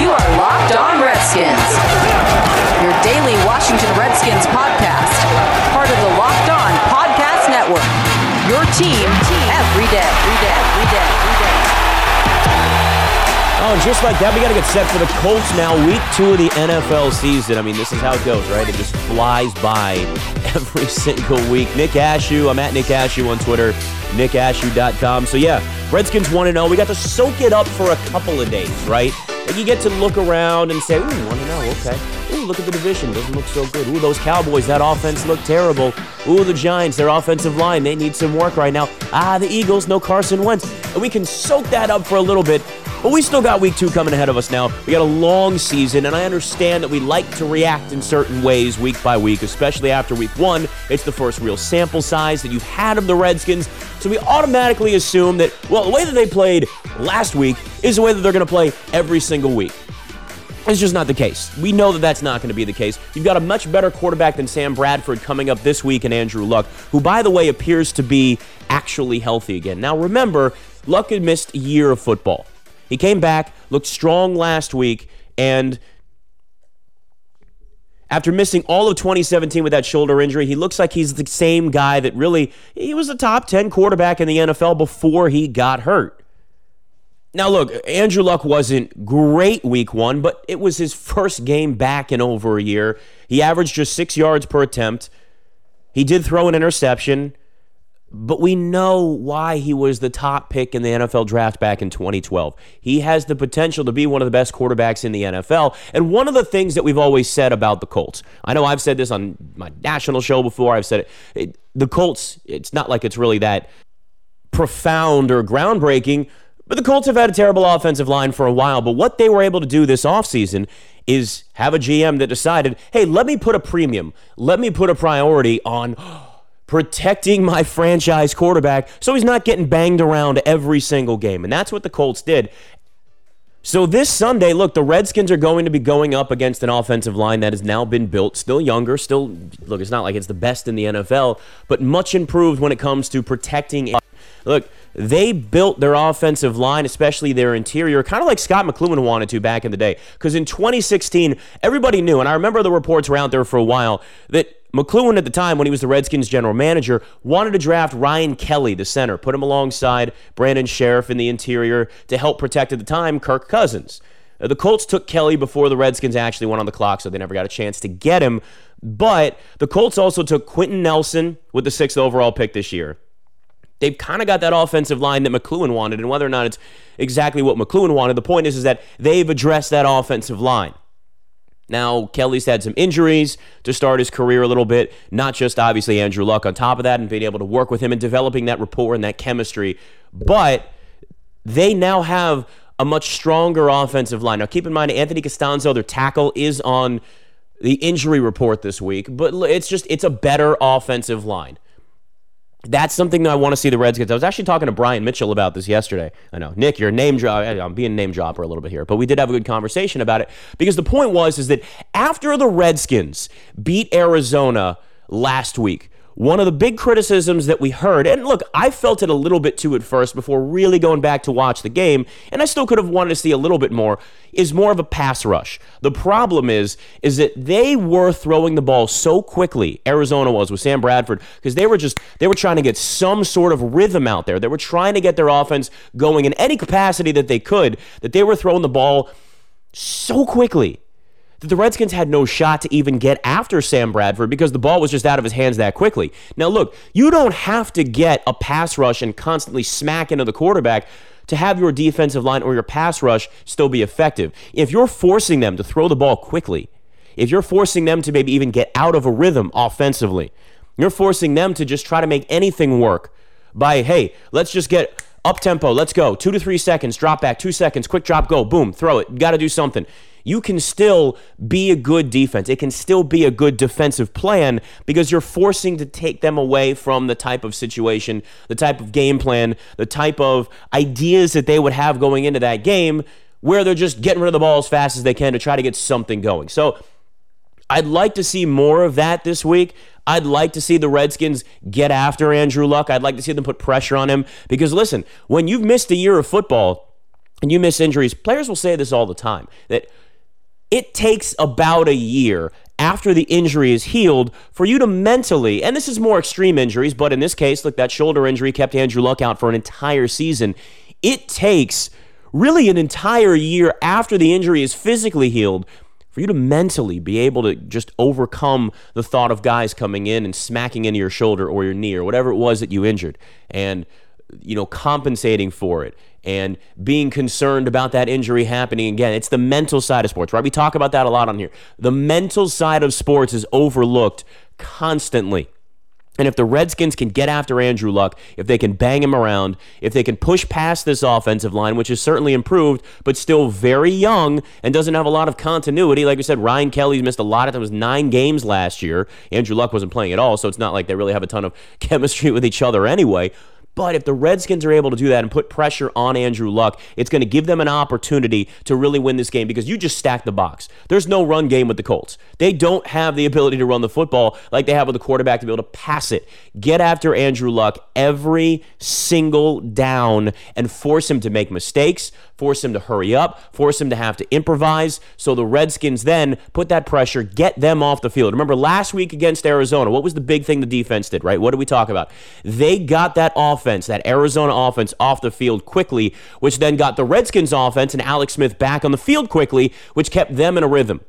You are Locked On Redskins, your daily Washington Redskins podcast, part of the Locked On Podcast Network. Your team every day. Oh, and just like that, we got to get set for the Colts now. Week 2 of the NFL season. I mean, this is how it goes, right? It just flies by every single week. Nick Ashu. I'm at Nick Ashu on Twitter, nickashu.com. So, yeah, Redskins 1-0. We got to soak it up for a couple of days, right? Like, you get to look around and say, ooh, 1-0, okay. Ooh, look at the division. Doesn't look so good. Ooh, those Cowboys, that offense looked terrible. Ooh, the Giants, their offensive line, they need some work right now. Ah, the Eagles, no Carson Wentz. And we can soak that up for a little bit. But we still got week 2 coming ahead of us now. We got a long season, and I understand that we like to react in certain ways week by week, especially after week 1. It's the first real sample size that you've had of the Redskins. So we automatically assume that, well, the way that they played last week is the way that they're going to play every single week. It's just not the case. We know that that's not going to be the case. You've got a much better quarterback than Sam Bradford coming up this week and Andrew Luck, who, by the way, appears to be actually healthy again. Now, remember, Luck had missed a year of football. He came back, looked strong last week, and after missing all of 2017 with that shoulder injury, he looks like he's the same guy that really, he was a top 10 quarterback in the NFL before he got hurt. Now, look, Andrew Luck wasn't great week 1, but it was his first game back in over a year. He averaged just 6 yards per attempt. He did throw an interception. But we know why he was the top pick in the NFL draft back in 2012. He has the potential to be one of the best quarterbacks in the NFL. And one of the things that we've always said about the Colts, I know I've said this on my national show before, I've said it, the Colts, it's not like it's really that profound or groundbreaking, but the Colts have had a terrible offensive line for a while. But what they were able to do this offseason is have a GM that decided, hey, let me put a premium, let me put a priority on protecting my franchise quarterback so he's not getting banged around every single game. And that's what the Colts did. So this Sunday, look, the Redskins are going to be going up against an offensive line that has now been built, still younger, still, look, it's not like it's the best in the NFL, but much improved when it comes to protecting it. Look, they built their offensive line, especially their interior, kind of like Scott McLoughlin wanted to back in the day. Because in 2016, everybody knew, and I remember the reports were out there for a while, that McLoughlin at the time, when he was the Redskins general manager, wanted to draft Ryan Kelly, the center, put him alongside Brandon Sheriff in the interior to help protect, at the time, Kirk Cousins. The Colts took Kelly before the Redskins actually went on the clock, so they never got a chance to get him. But the Colts also took Quinton Nelson with the 6th overall pick this year. They've kind of got that offensive line that McLoughlin wanted, and whether or not it's exactly what McLoughlin wanted, the point is that they've addressed that offensive line. Now, Kelly's had some injuries to start his career a little bit, not just obviously Andrew Luck on top of that and being able to work with him and developing that rapport and that chemistry, but they now have a much stronger offensive line. Now, keep in mind, Anthony Costanzo, their tackle, is on the injury report this week, but it's a better offensive line. That's something that I want to see the Redskins. I was actually talking to Brian Mitchell about this yesterday. I know, Nick, you're I'm being name dropper a little bit here, but we did have a good conversation about it because the point was that after the Redskins beat Arizona last week, one of the big criticisms that we heard, and look, I felt it a little bit too at first before really going back to watch the game, and I still could have wanted to see a little bit more, is more of a pass rush. The problem is that they were throwing the ball so quickly, Arizona was, with Sam Bradford, because they were trying to get some sort of rhythm out there. They were trying to get their offense going in any capacity that they could, that they were throwing the ball so quickly that the Redskins had no shot to even get after Sam Bradford because the ball was just out of his hands that quickly. Now, look, you don't have to get a pass rush and constantly smack into the quarterback to have your defensive line or your pass rush still be effective. If you're forcing them to throw the ball quickly, if you're forcing them to maybe even get out of a rhythm offensively, you're forcing them to just try to make anything work by, hey, let's just get up-tempo, let's go, 2 to 3 seconds, drop back, 2 seconds, quick drop, go, boom, throw it, you got to do something. You can still be a good defense. It can still be a good defensive plan because you're forcing to take them away from the type of situation, the type of game plan, the type of ideas that they would have going into that game where they're just getting rid of the ball as fast as they can to try to get something going. So I'd like to see more of that this week. I'd like to see the Redskins get after Andrew Luck. I'd like to see them put pressure on him because, listen, when you've missed a year of football and you miss injuries, players will say this all the time, that it takes about a year after the injury is healed for you to mentally, and this is more extreme injuries, but in this case, look, that shoulder injury kept Andrew Luck out for an entire season. It takes really an entire year after the injury is physically healed for you to mentally be able to just overcome the thought of guys coming in and smacking into your shoulder or your knee or whatever it was that you injured and, you know, compensating for it and being concerned about that injury happening again. It's the mental side of sports, right? We talk about that a lot on here. The mental side of sports is overlooked constantly. And if the Redskins can get after Andrew Luck, if they can bang him around, if they can push past this offensive line, which is certainly improved, but still very young and doesn't have a lot of continuity. Like we said, Ryan Kelly missed a lot of times, 9 games last year. Andrew Luck wasn't playing at all, so it's not like they really have a ton of chemistry with each other anyway. But if the Redskins are able to do that and put pressure on Andrew Luck, it's going to give them an opportunity to really win this game because you just stack the box. There's no run game with the Colts. They don't have the ability to run the football like they have with the quarterback to be able to pass it. Get after Andrew Luck every single down and force him to make mistakes, force him to hurry up, force him to have to improvise. So the Redskins then put that pressure, get them off the field. Remember last week against Arizona, what was the big thing the defense did, right? What did we talk about? They got that offense, that Arizona offense, off the field quickly, which then got the Redskins offense and Alex Smith back on the field quickly, which kept them in a rhythm,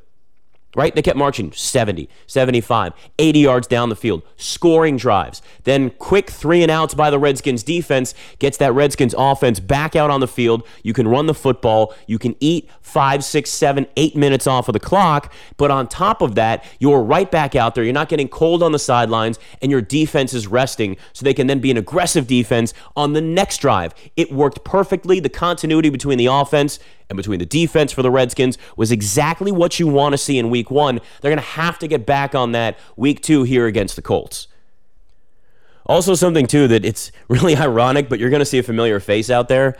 right? They kept marching 70, 75, 80 yards down the field, scoring drives. Then quick 3-and-outs by the Redskins defense gets that Redskins offense back out on the field. You can run the football. You can eat 5, 6, 7, 8 minutes off of the clock. But on top of that, you're right back out there. You're not getting cold on the sidelines, and your defense is resting, so they can then be an aggressive defense on the next drive. It worked perfectly. The continuity between the offense and between the defense for the Redskins was exactly what you want to see in week one. They're going to have to get back on that week two here against the Colts. Also something, too, that it's really ironic, but you're going to see a familiar face out there.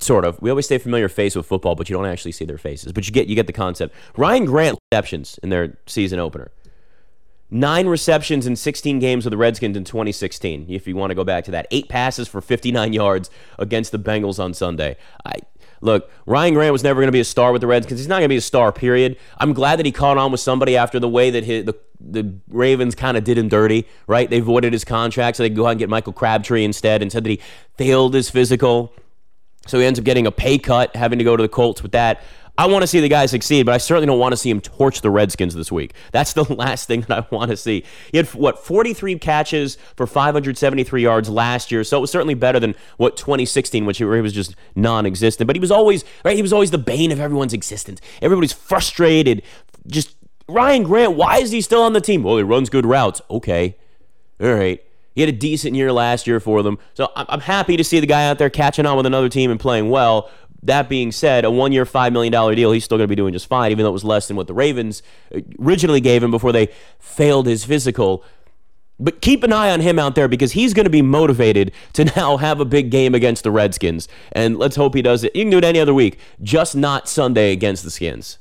Sort of. We always say familiar face with football, but you don't actually see their faces. But you get the concept. Ryan Grant receptions in their season opener. 9 receptions in 16 games with the Redskins in 2016, if you want to go back to that. 8 passes for 59 yards against the Bengals on Sunday. Look, Ryan Grant was never going to be a star with the Redskins. He's not going to be a star, period. I'm glad that he caught on with somebody after the way that the Ravens kind of did him dirty, right? They voided his contract so they could go out and get Michael Crabtree instead and said that he failed his physical. So he ends up getting a pay cut, having to go to the Colts with that. I want to see the guy succeed, but I certainly don't want to see him torch the Redskins this week. That's the last thing that I want to see. He had, 43 catches for 573 yards last year, so it was certainly better than, 2016, where he was just non-existent. But he was always, right, he was always the bane of everyone's existence. Everybody's frustrated. Just, Ryan Grant, why is he still on the team? Well, he runs good routes. Okay. All right. He had a decent year last year for them, so I'm happy to see the guy out there catching on with another team and playing well. That being said, a 1-year, $5 million deal, he's still going to be doing just fine, even though it was less than what the Ravens originally gave him before they failed his physical. But keep an eye on him out there because he's going to be motivated to now have a big game against the Redskins. And let's hope he does it. You can do it any other week, just not Sunday against the Skins.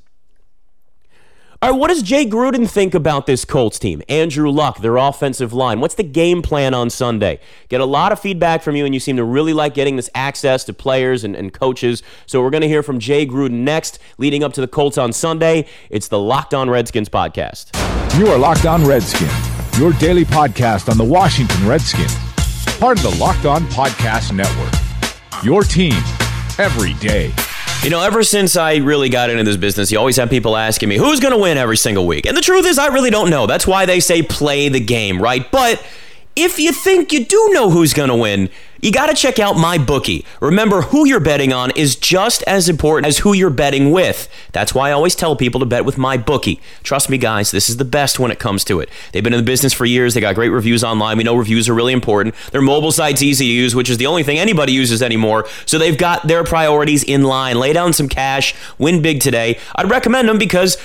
All right, what does Jay Gruden think about this Colts team? Andrew Luck, their offensive line. What's the game plan on Sunday? Get a lot of feedback from you, and you seem to really like getting this access to players and coaches. So we're going to hear from Jay Gruden next, leading up to the Colts on Sunday. It's the Locked On Redskins podcast. You are Locked On Redskins, your daily podcast on the Washington Redskins, part of the Locked On Podcast Network. Your team every day. You know, ever since I really got into this business, you always have people asking me, who's going to win every single week? And the truth is, I really don't know. That's why they say play the game, right? But If you think you do know who's going to win, you got to check out MyBookie. Remember, who you're betting on is just as important as who you're betting with. That's why I always tell people to bet with MyBookie. Trust me, guys, this is the best when it comes to it. They've been in the business for years. They got great reviews online. We know reviews are really important. Their mobile site's easy to use, which is the only thing anybody uses anymore. So they've got their priorities in line. Lay down some cash. Win big today. I'd recommend them because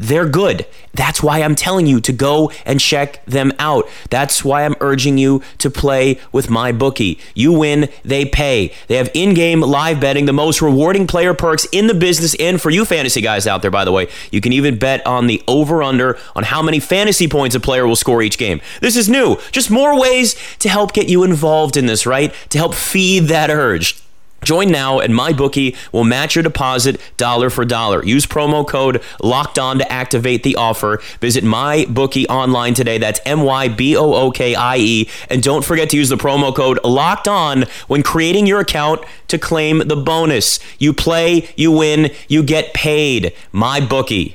they're good. That's why I'm telling you to go and check them out. That's why I'm urging you to play with MyBookie. You win, they pay. They have in-game live betting, the most rewarding player perks in the business. And for you fantasy guys out there, by the way, you can even bet on the over-under on how many fantasy points a player will score each game. This is new. Just more ways to help get you involved in this, right? To help feed that urge. Join now, and MyBookie will match your deposit dollar for dollar. Use promo code LOCKEDON to activate the offer. Visit MyBookie online today. That's MyBookie. And don't forget to use the promo code LOCKEDON when creating your account to claim the bonus. You play, you win, you get paid. MyBookie.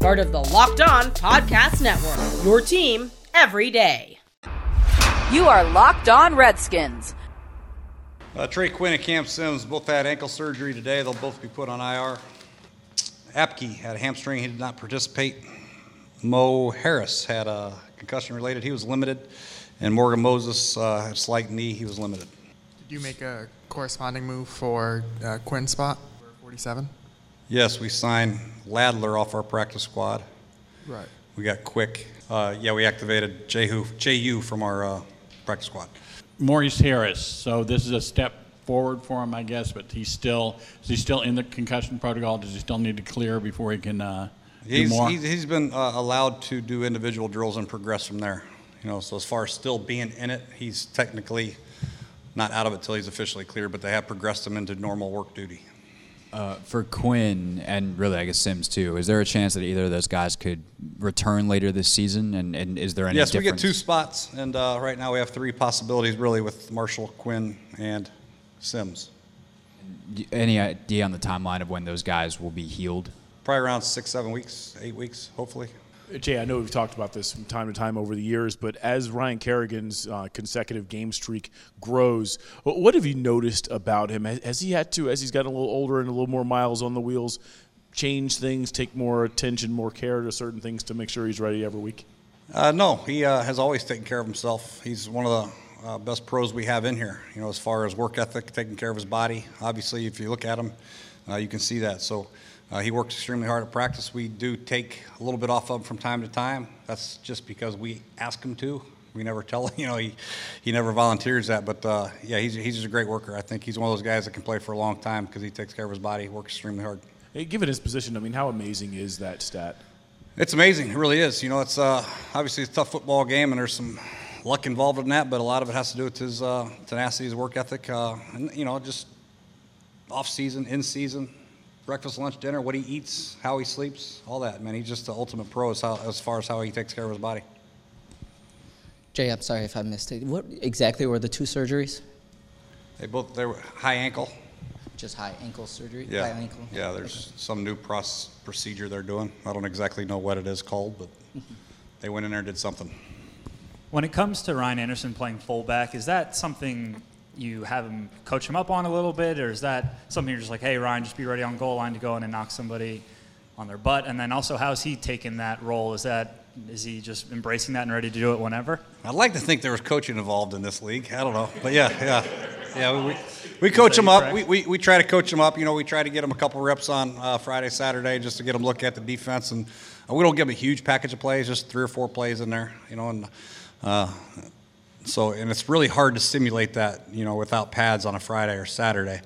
Part of the Locked On Podcast Network, your team every day. You are Locked On Redskins. Trey Quinn and Cam Sims both had ankle surgery today. They'll both be put on IR. Apke had a hamstring. He did not participate. Mo Harris had a concussion related. He was limited. And Morgan Moses had a slight knee. He was limited. Did you make a corresponding move for Quinn's spot for 47? Yes, we signed Ladler off our practice squad. Right. We got Quick. We activated J.U. from our practice squad. Maurice Harris. So this is a step forward for him, I guess. But is he still in the concussion protocol? Does he still need to clear before he can do more? He's been allowed to do individual drills and progress from there. You know, so as far as still being in it, he's technically not out of it till he's officially cleared. But they have progressed him into normal work duty. For Quinn and really, I guess, Sims too, is there a chance that either of those guys could return later this season? And is there any difference? Yes, we get two spots, and right now we have three possibilities, really, with Marshall, Quinn, and Sims. Any idea on the timeline of when those guys will be healed? Probably around 8 weeks, hopefully. Jay, I know we've talked about this from time to time over the years, but as Ryan Kerrigan's consecutive game streak grows, what have you noticed about him? Has he had to, as he's gotten a little older and a little more miles on the wheels, change things, take more attention, more care to certain things to make sure he's ready every week? No, he has always taken care of himself. He's one of the best pros we have in here, you know, as far as work ethic, taking care of his body. Obviously, if you look at him, you can see that. So. He works extremely hard at practice. We do take a little bit off of him from time to time. That's just because we ask him to. We never tell him. You know, he never volunteers that. But, he's just a great worker. I think he's one of those guys that can play for a long time because he takes care of his body, works extremely hard. Hey, given his position, I mean, how amazing is that stat? It's amazing. It really is. You know, it's obviously a tough football game, and there's some luck involved in that, but a lot of it has to do with his tenacity, his work ethic, and, you know, just off-season, in-season. Breakfast, lunch, dinner, what he eats, how he sleeps, all that, man. He's just the ultimate pro as far as how he takes care of his body. Jay, I'm sorry if I missed it. What exactly were the two surgeries? They were high ankle. Just high ankle surgery? Yeah. High ankle. Yeah, there's some new procedure they're doing. I don't exactly know what it is called, but they went in there and did something. When it comes to Ryan Anderson playing fullback, is that something you have him coach him up on a little bit, or is that something you're just like, hey, Ryan, just be ready on goal line to go in and knock somebody on their butt? And then also, how's he taking that role? Is he just embracing that and ready to do it whenever? I'd like to think there was coaching involved in this league. I don't know. But, yeah. We coach him up. We try to coach him up. You know, we try to get him a couple reps on Friday, Saturday, just to get him look at the defense. And we don't give him a huge package of plays, just 3 or 4 plays in there, you know, and So it's really hard to simulate that, you know, without pads on a Friday or Saturday.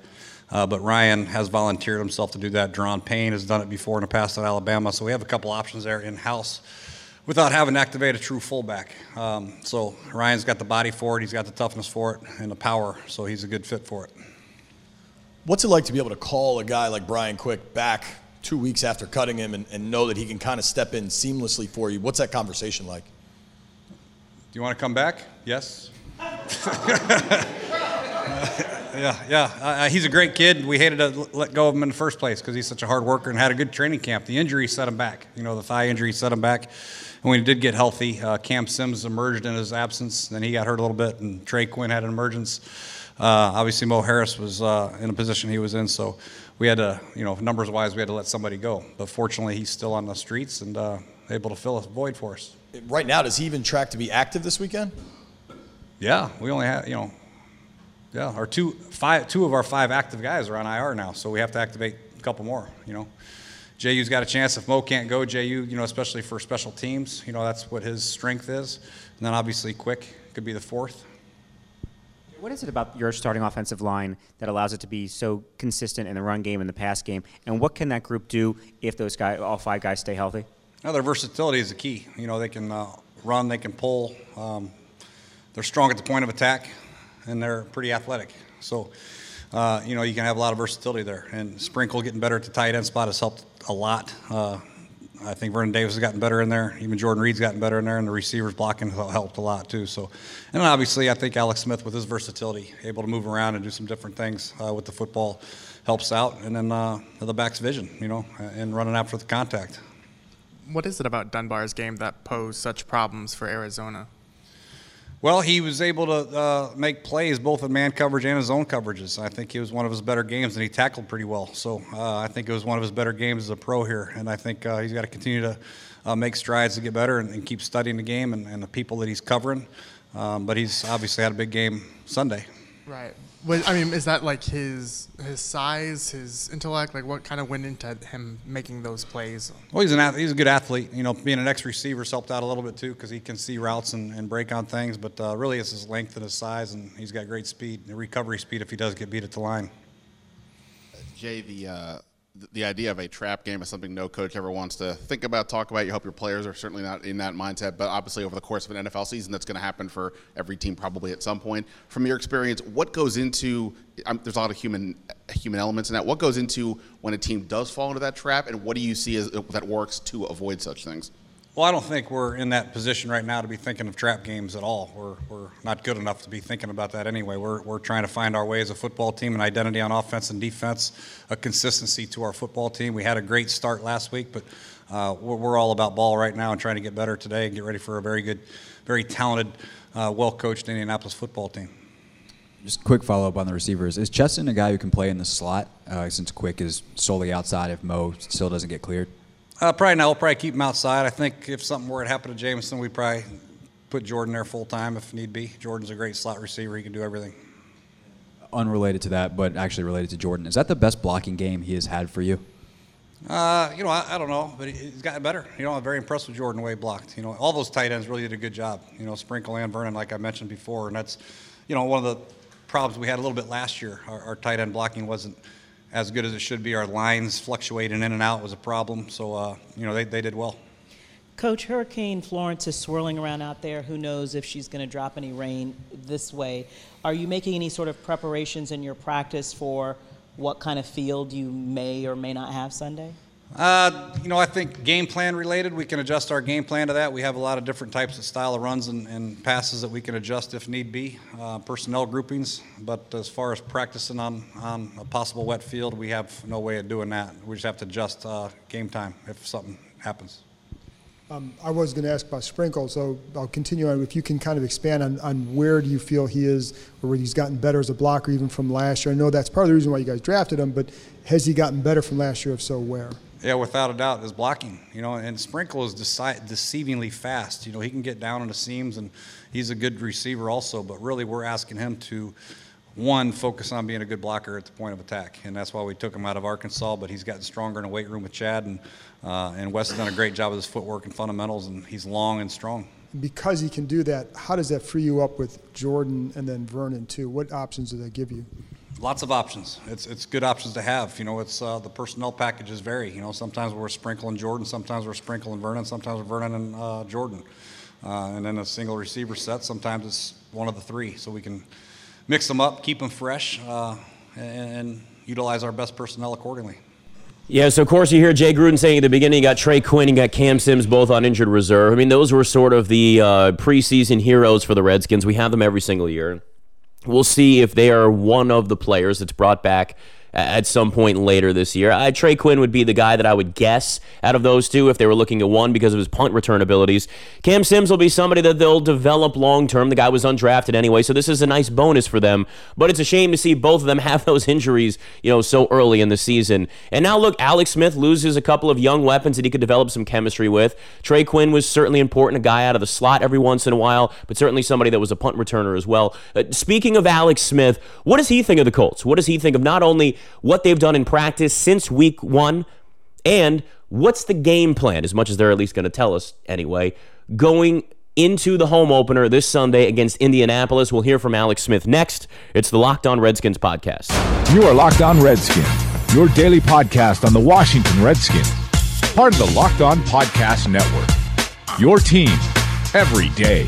But Ryan has volunteered himself to do that. Deron Payne has done it before in the past at Alabama. So we have a couple options there in-house without having to activate a true fullback. So Ryan's got the body for it, he's got the toughness for it, and the power, so he's a good fit for it. What's it like to be able to call a guy like Brian Quick back 2 weeks after cutting him and know that he can kind of step in seamlessly for you? What's that conversation like? Do you want to come back? Yes. He's a great kid. We hated to let go of him in the first place because he's such a hard worker and had a good training camp. The injury set him back. You know, the thigh injury set him back. And when he did get healthy, Cam Sims emerged in his absence. Then he got hurt a little bit, and Trey Quinn had an emergence. Obviously, Mo Harris was in a position he was in, so we had to, you know, numbers-wise, we had to let somebody go. But fortunately, he's still on the streets and able to fill a void for us. Right now, does he even track to be active this weekend? Yeah, we only have, you know, yeah, our two of our five active guys are on IR now, so we have to activate a couple more, you know. JU's got a chance. If Mo can't go, JU, you know, especially for special teams, you know, that's what his strength is. And then obviously Quick could be the fourth. What is it about your starting offensive line that allows it to be so consistent in the run game and the pass game? And what can that group do if those guys, all five guys, stay healthy? No, their versatility is the key. You know, they can run, they can pull. They're strong at the point of attack, and they're pretty athletic. So, you know, you can have a lot of versatility there. And Sprinkle getting better at the tight end spot has helped a lot. I think Vernon Davis has gotten better in there. Even Jordan Reed's gotten better in there, and the receivers blocking helped a lot too. So, and obviously, I think Alex Smith, with his versatility, able to move around and do some different things with the football, helps out. And then the back's vision, you know, and running after the contact. What is it about Dunbar's game that posed such problems for Arizona? Well, he was able to make plays both in man coverage and his own coverages. I think it was one of his better games, and he tackled pretty well. So I think it was one of his better games as a pro here, and I think he's got to continue to make strides to get better and keep studying the game and the people that he's covering. But he's obviously had a big game Sunday. Right. Well, I mean, is that like his size, his intellect? Like, what kind of went into him making those plays? Well, he's a good athlete. You know, being an ex-receiver helped out a little bit too because he can see routes and break on things. But really, it's his length and his size, and he's got great speed, and recovery speed if he does get beat at the line. Jay, the idea of a trap game is something no coach ever wants to think about, talk about. You hope your players are certainly not in that mindset, but obviously over the course of an NFL season, that's going to happen for every team probably at some point. From your experience, what goes into there's a lot of human elements in that. What goes into when a team does fall into that trap, and what do you see as, that works to avoid such things? Well, I don't think we're in that position right now to be thinking of trap games at all. We're not good enough to be thinking about that anyway. We're trying to find our way as a football team, an identity on offense and defense, a consistency to our football team. We had a great start last week, but we're all about ball right now and trying to get better today and get ready for a very good, very talented, well-coached Indianapolis football team. Just quick follow-up on the receivers. Is Cheston a guy who can play in the slot since Quick is solely outside if Mo still doesn't get cleared? Probably not. We'll probably keep him outside. I think if something were to happen to Jameson, we'd probably put Jordan there full-time if need be. Jordan's a great slot receiver. He can do everything. Unrelated to that, but actually related to Jordan, is that the best blocking game he has had for you? You know, I don't know, but he's gotten better. You know, I'm very impressed with Jordan the way he blocked. You know, all those tight ends really did a good job. You know, Sprinkle and Vernon, like I mentioned before, and that's, you know, one of the problems we had a little bit last year. Our tight end blocking wasn't as good as it should be. Our lines fluctuating in and out was a problem. So, you know, they did well. Coach, Hurricane Florence is swirling around out there. Who knows if she's going to drop any rain this way. Are you making any sort of preparations in your practice for what kind of field you may or may not have Sunday? You know, I think game plan related, we can adjust our game plan to that. We have a lot of different types of style of runs and passes that we can adjust if need be, personnel groupings. But as far as practicing on a possible wet field, we have no way of doing that. We just have to adjust game time if something happens. I was going to ask about Sprinkle, so I'll continue on. If you can kind of expand on where do you feel he is or where he's gotten better as a blocker even from last year. I know that's part of the reason why you guys drafted him, but has he gotten better from last year? If so, where? Yeah, without a doubt, is blocking. You know, and Sprinkle is deceivingly fast. You know, he can get down on the seams, and he's a good receiver also. But really, we're asking him to, one, focus on being a good blocker at the point of attack, and that's why we took him out of Arkansas. But he's gotten stronger in the weight room with Chad, and Wes has done a great job with his footwork and fundamentals, and he's long and strong. Because he can do that, how does that free you up with Jordan and then Vernon too? What options do they give you? Lots of options. It's good options to have. You know, the personnel packages vary. You know, sometimes we're Sprinkle and Jordan, sometimes we're Sprinkle and Vernon, sometimes we're Vernon and Jordan. And then a single receiver set, sometimes it's one of the three. So we can mix them up, keep them fresh, and utilize our best personnel accordingly. Yeah, so of course you hear Jay Gruden saying at the beginning, you got Trey Quinn, you got Cam Sims, both on injured reserve. I mean, those were sort of the preseason heroes for the Redskins. We have them every single year. We'll see if they are one of the players that's brought back at some point later this year. Trey Quinn would be the guy that I would guess out of those two if they were looking at one because of his punt return abilities. Cam Sims will be somebody that they'll develop long-term. The guy was undrafted anyway, so this is a nice bonus for them. But it's a shame to see both of them have those injuries, you know, so early in the season. And now, look, Alex Smith loses a couple of young weapons that he could develop some chemistry with. Trey Quinn was certainly important, a guy out of the slot every once in a while, but certainly somebody that was a punt returner as well. Speaking of Alex Smith, what does he think of the Colts? What does he think of not only what they've done in practice since week 1, and what's the game plan, as much as they're at least going to tell us anyway, going into the home opener this Sunday against Indianapolis? We'll hear from Alex Smith next. It's the Locked On Redskins podcast. You are Locked On Redskins, your daily podcast on the Washington Redskins, part of the Locked On Podcast Network, your team every day.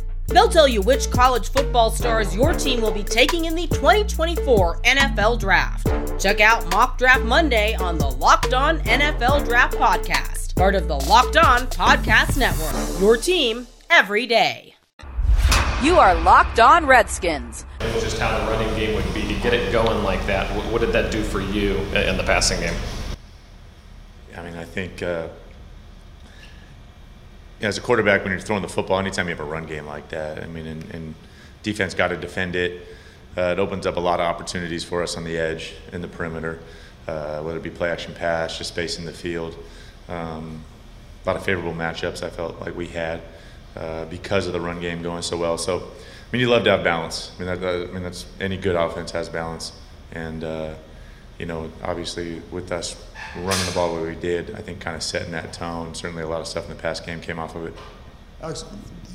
They'll tell you which college football stars your team will be taking in the 2024 NFL Draft. Check out Mock Draft Monday on the Locked On NFL Draft Podcast. Part of the Locked On Podcast Network, your team every day. You are Locked On Redskins. Just how the running game would be to get it going like that. What did that do for you in the passing game? I mean, I think as a quarterback, when you're throwing the football, anytime you have a run game like that, I mean, and defense got to defend it. It opens up a lot of opportunities for us on the edge, in the perimeter, whether it be play action pass, just spacing the field. A lot of favorable matchups I felt like we had because of the run game going so well. So, I mean, you love to have balance. That's any good offense has balance. And, you know, obviously with us running the ball the way we did, I think kind of setting that tone. Certainly a lot of stuff in the past game came off of it. Alex,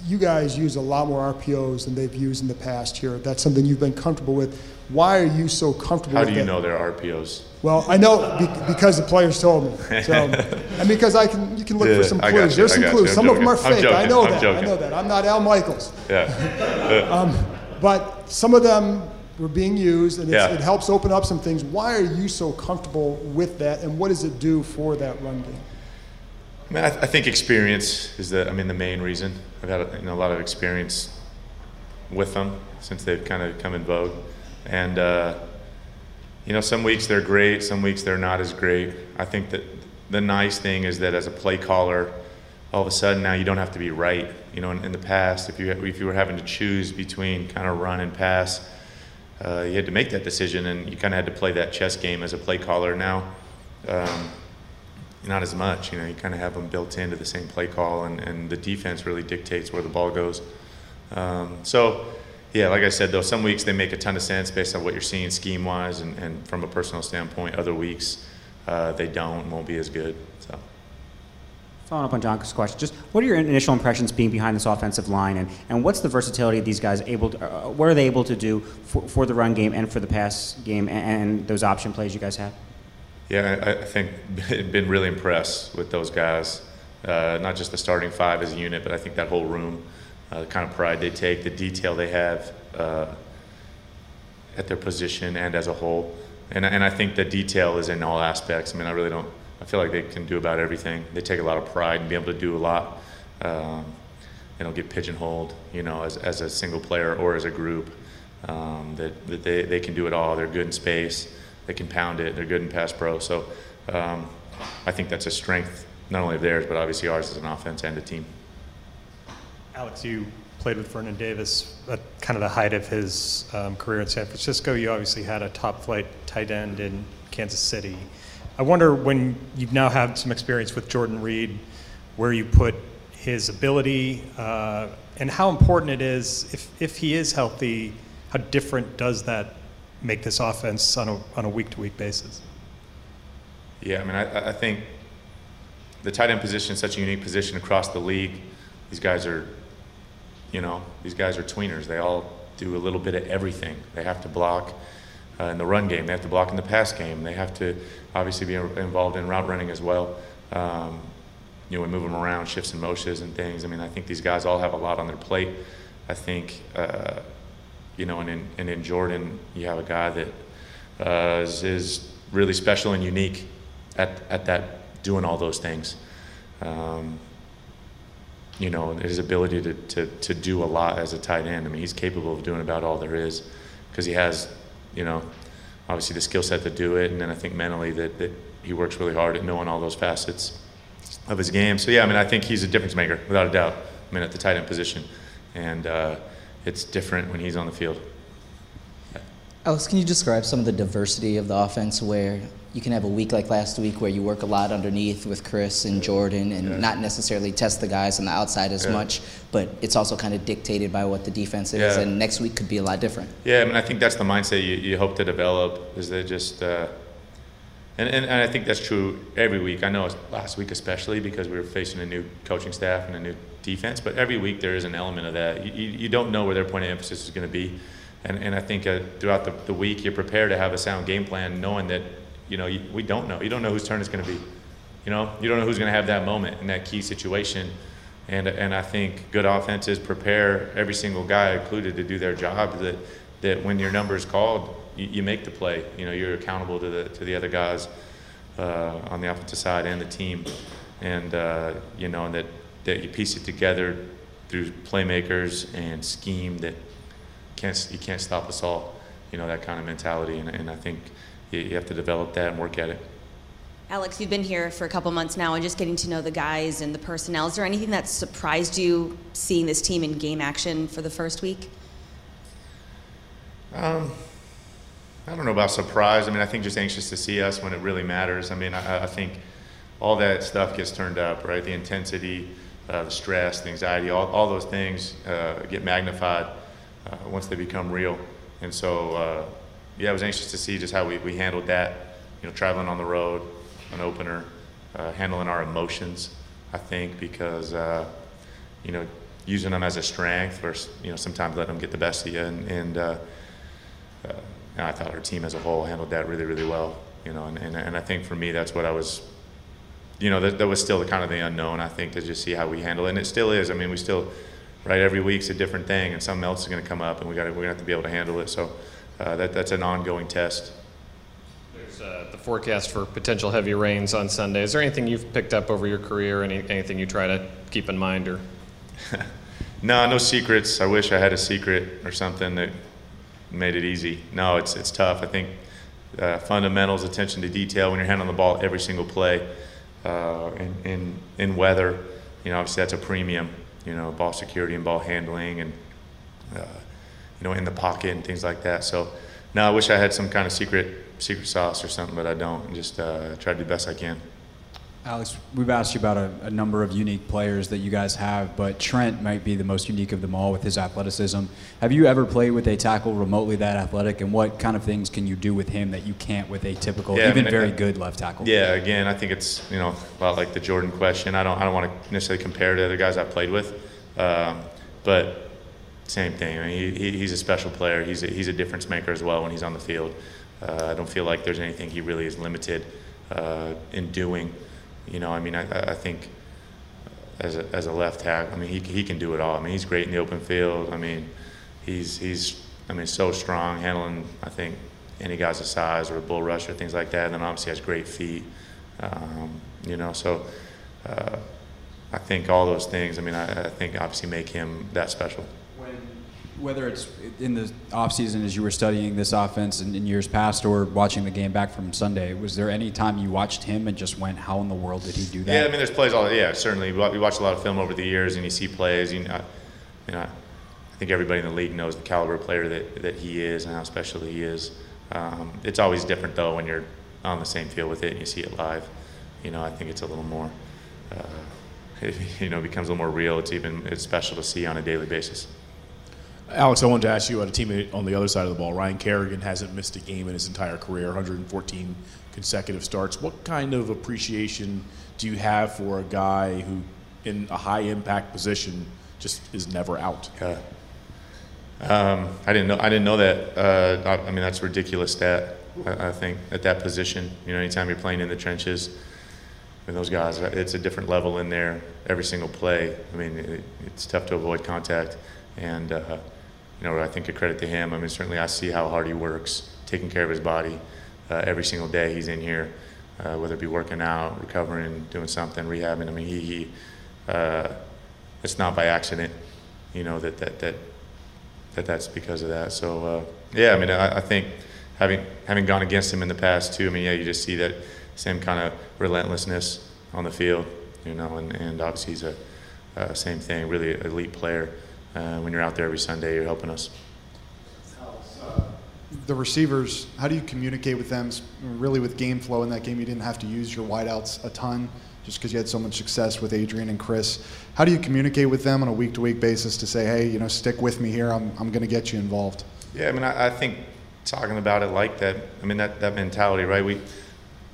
you guys use a lot more RPOs than they've used in the past here. That's something you've been comfortable with. Why are you so comfortable with that? How do you know they're RPOs? Well, I know because the players told me. So, and because you can look for some clues. There's some clues. Some of them are fake. I know that. I'm not Al Michaels. Yeah. But some of them were being used, and it helps open up some things. Why are you so comfortable with that, and what does it do for that run game? I mean, I think experience is the main reason. I've had a lot of experience with them since they've kind of come in vogue. And, you know, some weeks they're great, some weeks they're not as great. I think that the nice thing is that as a play caller, all of a sudden now you don't have to be right. You know, in the past, if you were having to choose between kind of run and pass, you had to make that decision, and you kind of had to play that chess game as a play caller now. Not as much. You know, you kind of have them built into the same play call, and the defense really dictates where the ball goes. So, yeah, like I said, though, some weeks they make a ton of sense based on what you're seeing scheme-wise and from a personal standpoint. Other weeks they won't be as good. So, following up on Jonka's question, just what are your initial impressions being behind this offensive line, and what's the versatility of these guys able to, what are they able to do for the run game and for the pass game and those option plays you guys have? Yeah, I think I've been really impressed with those guys, not just the starting five as a unit, but I think that whole room, the kind of pride they take, the detail they have at their position and as a whole. And I think the detail is in all aspects. I mean, I feel like they can do about everything. They take a lot of pride in being able to do a lot. They don't get pigeonholed, you know, as a single player or as a group, that they can do it all. They're good in space. They can pound it. They're good in pass pro. So I think that's a strength, not only of theirs, but obviously ours as an offense and a team. Alex, you played with Vernon Davis at kind of the height of his career in San Francisco. You obviously had a top-flight tight end in Kansas City. I wonder, when you've now had some experience with Jordan Reed, where you put his ability, and how important it is, if he is healthy, how different does that make this offense on a week-to-week basis? Yeah, I mean, I think the tight end position is such a unique position across the league. These guys are tweeners. They all do a little bit of everything. They have to block in the run game. They have to block in the pass game. They have to obviously be involved in route running as well. We move them around, shifts and motions and things. I mean, I think these guys all have a lot on their plate. I think, and in Jordan, you have a guy that is really special and unique at that, doing all those things. His ability to do a lot as a tight end. I mean, he's capable of doing about all there is because he has, obviously the skill set to do it. And then I think mentally that he works really hard at knowing all those facets of his game. So, yeah, I mean, I think he's a difference maker, without a doubt, I mean, at the tight end position. And it's different when he's on the field. Alex, can you describe some of the diversity of the offense where you can have a week like last week where you work a lot underneath with Chris and Jordan and not necessarily test the guys on the outside as much, but it's also kind of dictated by what the defense is, and next week could be a lot different? Yeah, I mean, I think that's the mindset you hope to develop, is that just and I think that's true every week. I know it's last week especially because we were facing a new coaching staff and a new defense, but every week there is an element of that. You don't know where their point of emphasis is going to be. And I think throughout the week, you're prepared to have a sound game plan, knowing that, we don't know. You don't know whose turn it's going to be. You don't know who's going to have that moment in that key situation. And I think good offenses prepare every single guy included to do their job, that when your number is called, you make the play. You're accountable to the other guys on the offensive side and the team. And, and that you piece it together through playmakers and scheme that, you can't stop us all, that kind of mentality, and I think you have to develop that and work at it. Alex, you've been here for a couple months now and just getting to know the guys and the personnel. Is there anything that surprised you seeing this team in game action for the first week? I don't know about surprise. I mean, I think just anxious to see us when it really matters. I mean, I think all that stuff gets turned up, right? The intensity, the stress, the anxiety, all those things get magnified once they become real. And so, I was anxious to see just how we handled that, traveling on the road, an opener, handling our emotions, I think, because, using them as a strength versus, sometimes letting them get the best of you. And I thought our team as a whole handled that really, really well, and I think for me, that's what I was, that was still the kind of the unknown, I think, to just see how we handle it. And it still is. I mean, we still, right, every week's a different thing, and something else is going to come up, and we're going to have to be able to handle it. So that's an ongoing test. There's the forecast for potential heavy rains on Sunday. Is there anything you've picked up over your career, anything you try to keep in mind? Or no secrets. I wish I had a secret or something that made it easy. No, it's tough. I think fundamentals, attention to detail when you're handling the ball every single play, in weather, obviously that's a premium. Ball security and ball handling and, in the pocket and things like that. So, no, I wish I had some kind of secret sauce or something, but I don't. Just try to do the best I can. Alex, we've asked you about a number of unique players that you guys have, but Trent might be the most unique of them all with his athleticism. Have you ever played with a tackle remotely that athletic, and what kind of things can you do with him that you can't with a typical, good left tackle? Yeah, again, I think it's a lot like the Jordan question. I don't want to necessarily compare to other guys I've played with, but same thing. I mean, he's a special player. He's a difference maker as well when he's on the field. I don't feel like there's anything he really is limited in doing. I think as a left tackle, I mean, he can do it all. I mean, he's great in the open field. I mean, he's so strong handling, I think, any guys of size or a bull rush or things like that. And then obviously has great feet, So I think all those things, I mean, I think obviously make him that special. Whether it's in the offseason as you were studying this offense in years past or watching the game back from Sunday, was there any time you watched him and just went, how in the world did he do that? Yeah, I mean, there's plays certainly. We watched a lot of film over the years, and you see plays. I think everybody in the league knows the caliber of player that he is and how special he is. It's always different, though, when you're on the same field with it and you see it live. I think it's a little more it becomes a little more real. It's special to see on a daily basis. Alex, I wanted to ask you about a teammate on the other side of the ball. Ryan Kerrigan hasn't missed a game in his entire career, 114 consecutive starts. What kind of appreciation do you have for a guy who, in a high-impact position, just is never out? Yeah. I didn't know that. That's a ridiculous stat, I think, at that position. Anytime you're playing in the trenches with those guys, it's a different level in there every single play. It's tough to avoid contact. And, I think a credit to him. Certainly I see how hard he works, taking care of his body every single day he's in here, whether it be working out, recovering, doing something, rehabbing. It's not by accident, that's because of that. So, I think having gone against him in the past too, you just see that same kind of relentlessness on the field, and obviously he's a same thing, really elite player. When you're out there every Sunday, you're helping us. The receivers, how do you communicate with them? Really with game flow in that game, you didn't have to use your wideouts a ton just because you had so much success with Adrian and Chris. How do you communicate with them on a week-to-week basis to say, hey, stick with me here, I'm going to get you involved? Yeah, I think talking about it like that, that mentality, right?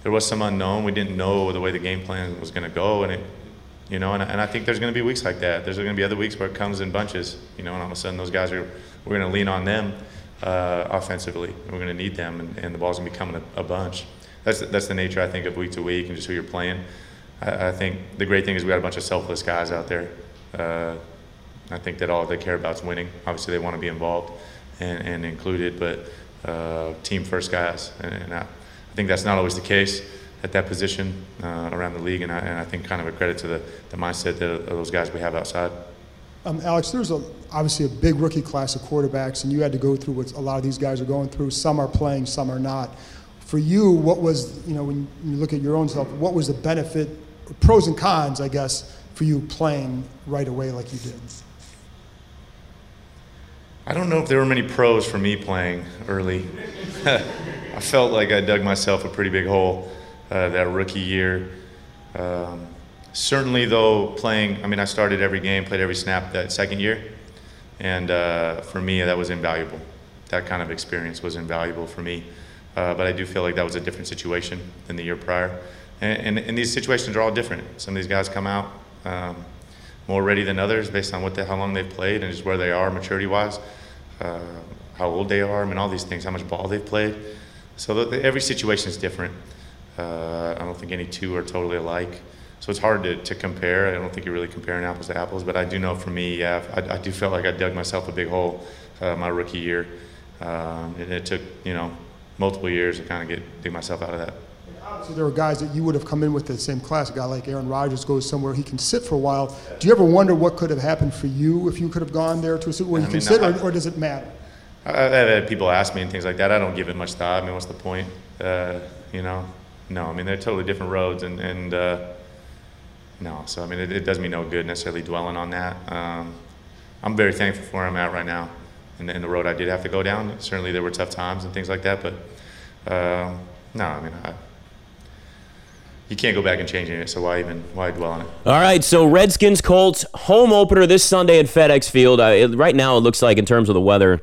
There was some unknown. We didn't know the way the game plan was going to go, and it – And I think there's going to be weeks like that. There's going to be other weeks where it comes in bunches, and all of a sudden those guys we're going to lean on them offensively. We're going to need them, and the ball's going to be coming a bunch. That's the nature, I think, of week to week and just who you're playing. I think the great thing is we got a bunch of selfless guys out there. I think that all they care about is winning. Obviously, they want to be involved and included, but team-first guys. And I think that's not always the case at that position around the league, and I think kind of a credit to the mindset of those guys we have outside. Alex, there's obviously a big rookie class of quarterbacks, and you had to go through what a lot of these guys are going through. Some are playing, some are not. For you, what was, when you look at your own self, what was the benefit, pros and cons, I guess, for you playing right away like you did? I don't know if there were many pros for me playing early. I felt like I dug myself a pretty big hole. That rookie year. Certainly, though, playing, I started every game, played every snap that second year. And for me, that was invaluable. That kind of experience was invaluable for me. But I do feel like that was a different situation than the year prior. And these situations are all different. Some of these guys come out more ready than others based on how long they've played and just where they are maturity-wise, how old they are, all these things, how much ball they've played. So every situation is different. I don't think any two are totally alike, so it's hard to compare. I don't think you're really comparing apples to apples, but I do know for me, I do feel like I dug myself a big hole my rookie year, and it took multiple years to kind of dig myself out of that. So there were guys that you would have come in with the same class. A guy like Aaron Rodgers goes somewhere he can sit for a while. Do you ever wonder what could have happened for you if you could have gone there to a situation where you can sit, or does it matter? I've had people ask me and things like that. I don't give it much thought. What's the point? No, they're totally different roads, no. So, it does me no good necessarily dwelling on that. I'm very thankful for where I'm at right now and the road I did have to go down. Certainly there were tough times and things like that, but you can't go back and change it, so why dwell on it? All right, so Redskins-Colts, home opener this Sunday at FedEx Field. Right now it looks like in terms of the weather,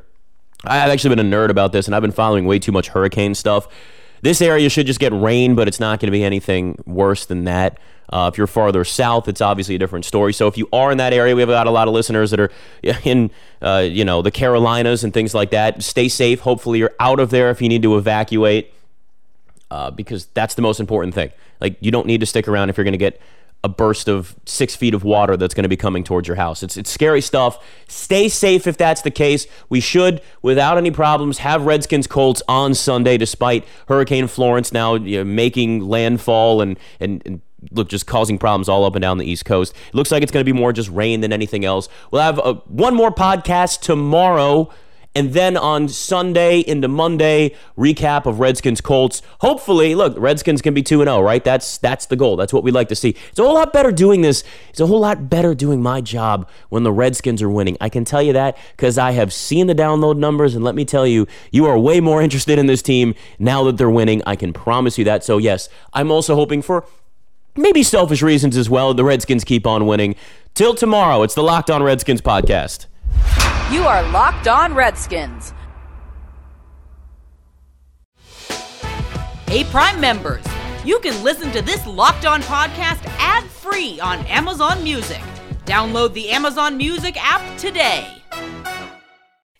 I've actually been a nerd about this, and I've been following way too much hurricane stuff. This area should just get rain, but it's not going to be anything worse than that. If you're farther south, it's obviously a different story. So if you are in that area, we've got a lot of listeners that are in, the Carolinas and things like that. Stay safe. Hopefully you're out of there if you need to evacuate, because that's the most important thing. You don't need to stick around if you're going to get a burst of 6 feet of water that's going to be coming towards your house. It's scary stuff. Stay safe if that's the case. We should, without any problems, have Redskins-Colts on Sunday, despite Hurricane Florence now making landfall and look, just causing problems all up and down the East Coast. It looks like it's going to be more just rain than anything else. We'll have one more podcast tomorrow, and then on Sunday into Monday, recap of Redskins-Colts. Hopefully, look, Redskins can be 2-0, right? That's the goal. That's what we like to see. It's a whole lot better doing this. It's a whole lot better doing my job when the Redskins are winning. I can tell you that because I have seen the download numbers, and let me tell you, you are way more interested in this team now that they're winning. I can promise you that. So, yes, I'm also hoping for maybe selfish reasons as well. The Redskins keep on winning. Till tomorrow, it's the Locked On Redskins podcast. You are Locked On Redskins. Hey, Prime members, you can listen to this Locked On podcast ad-free on Amazon Music. Download the Amazon Music app today.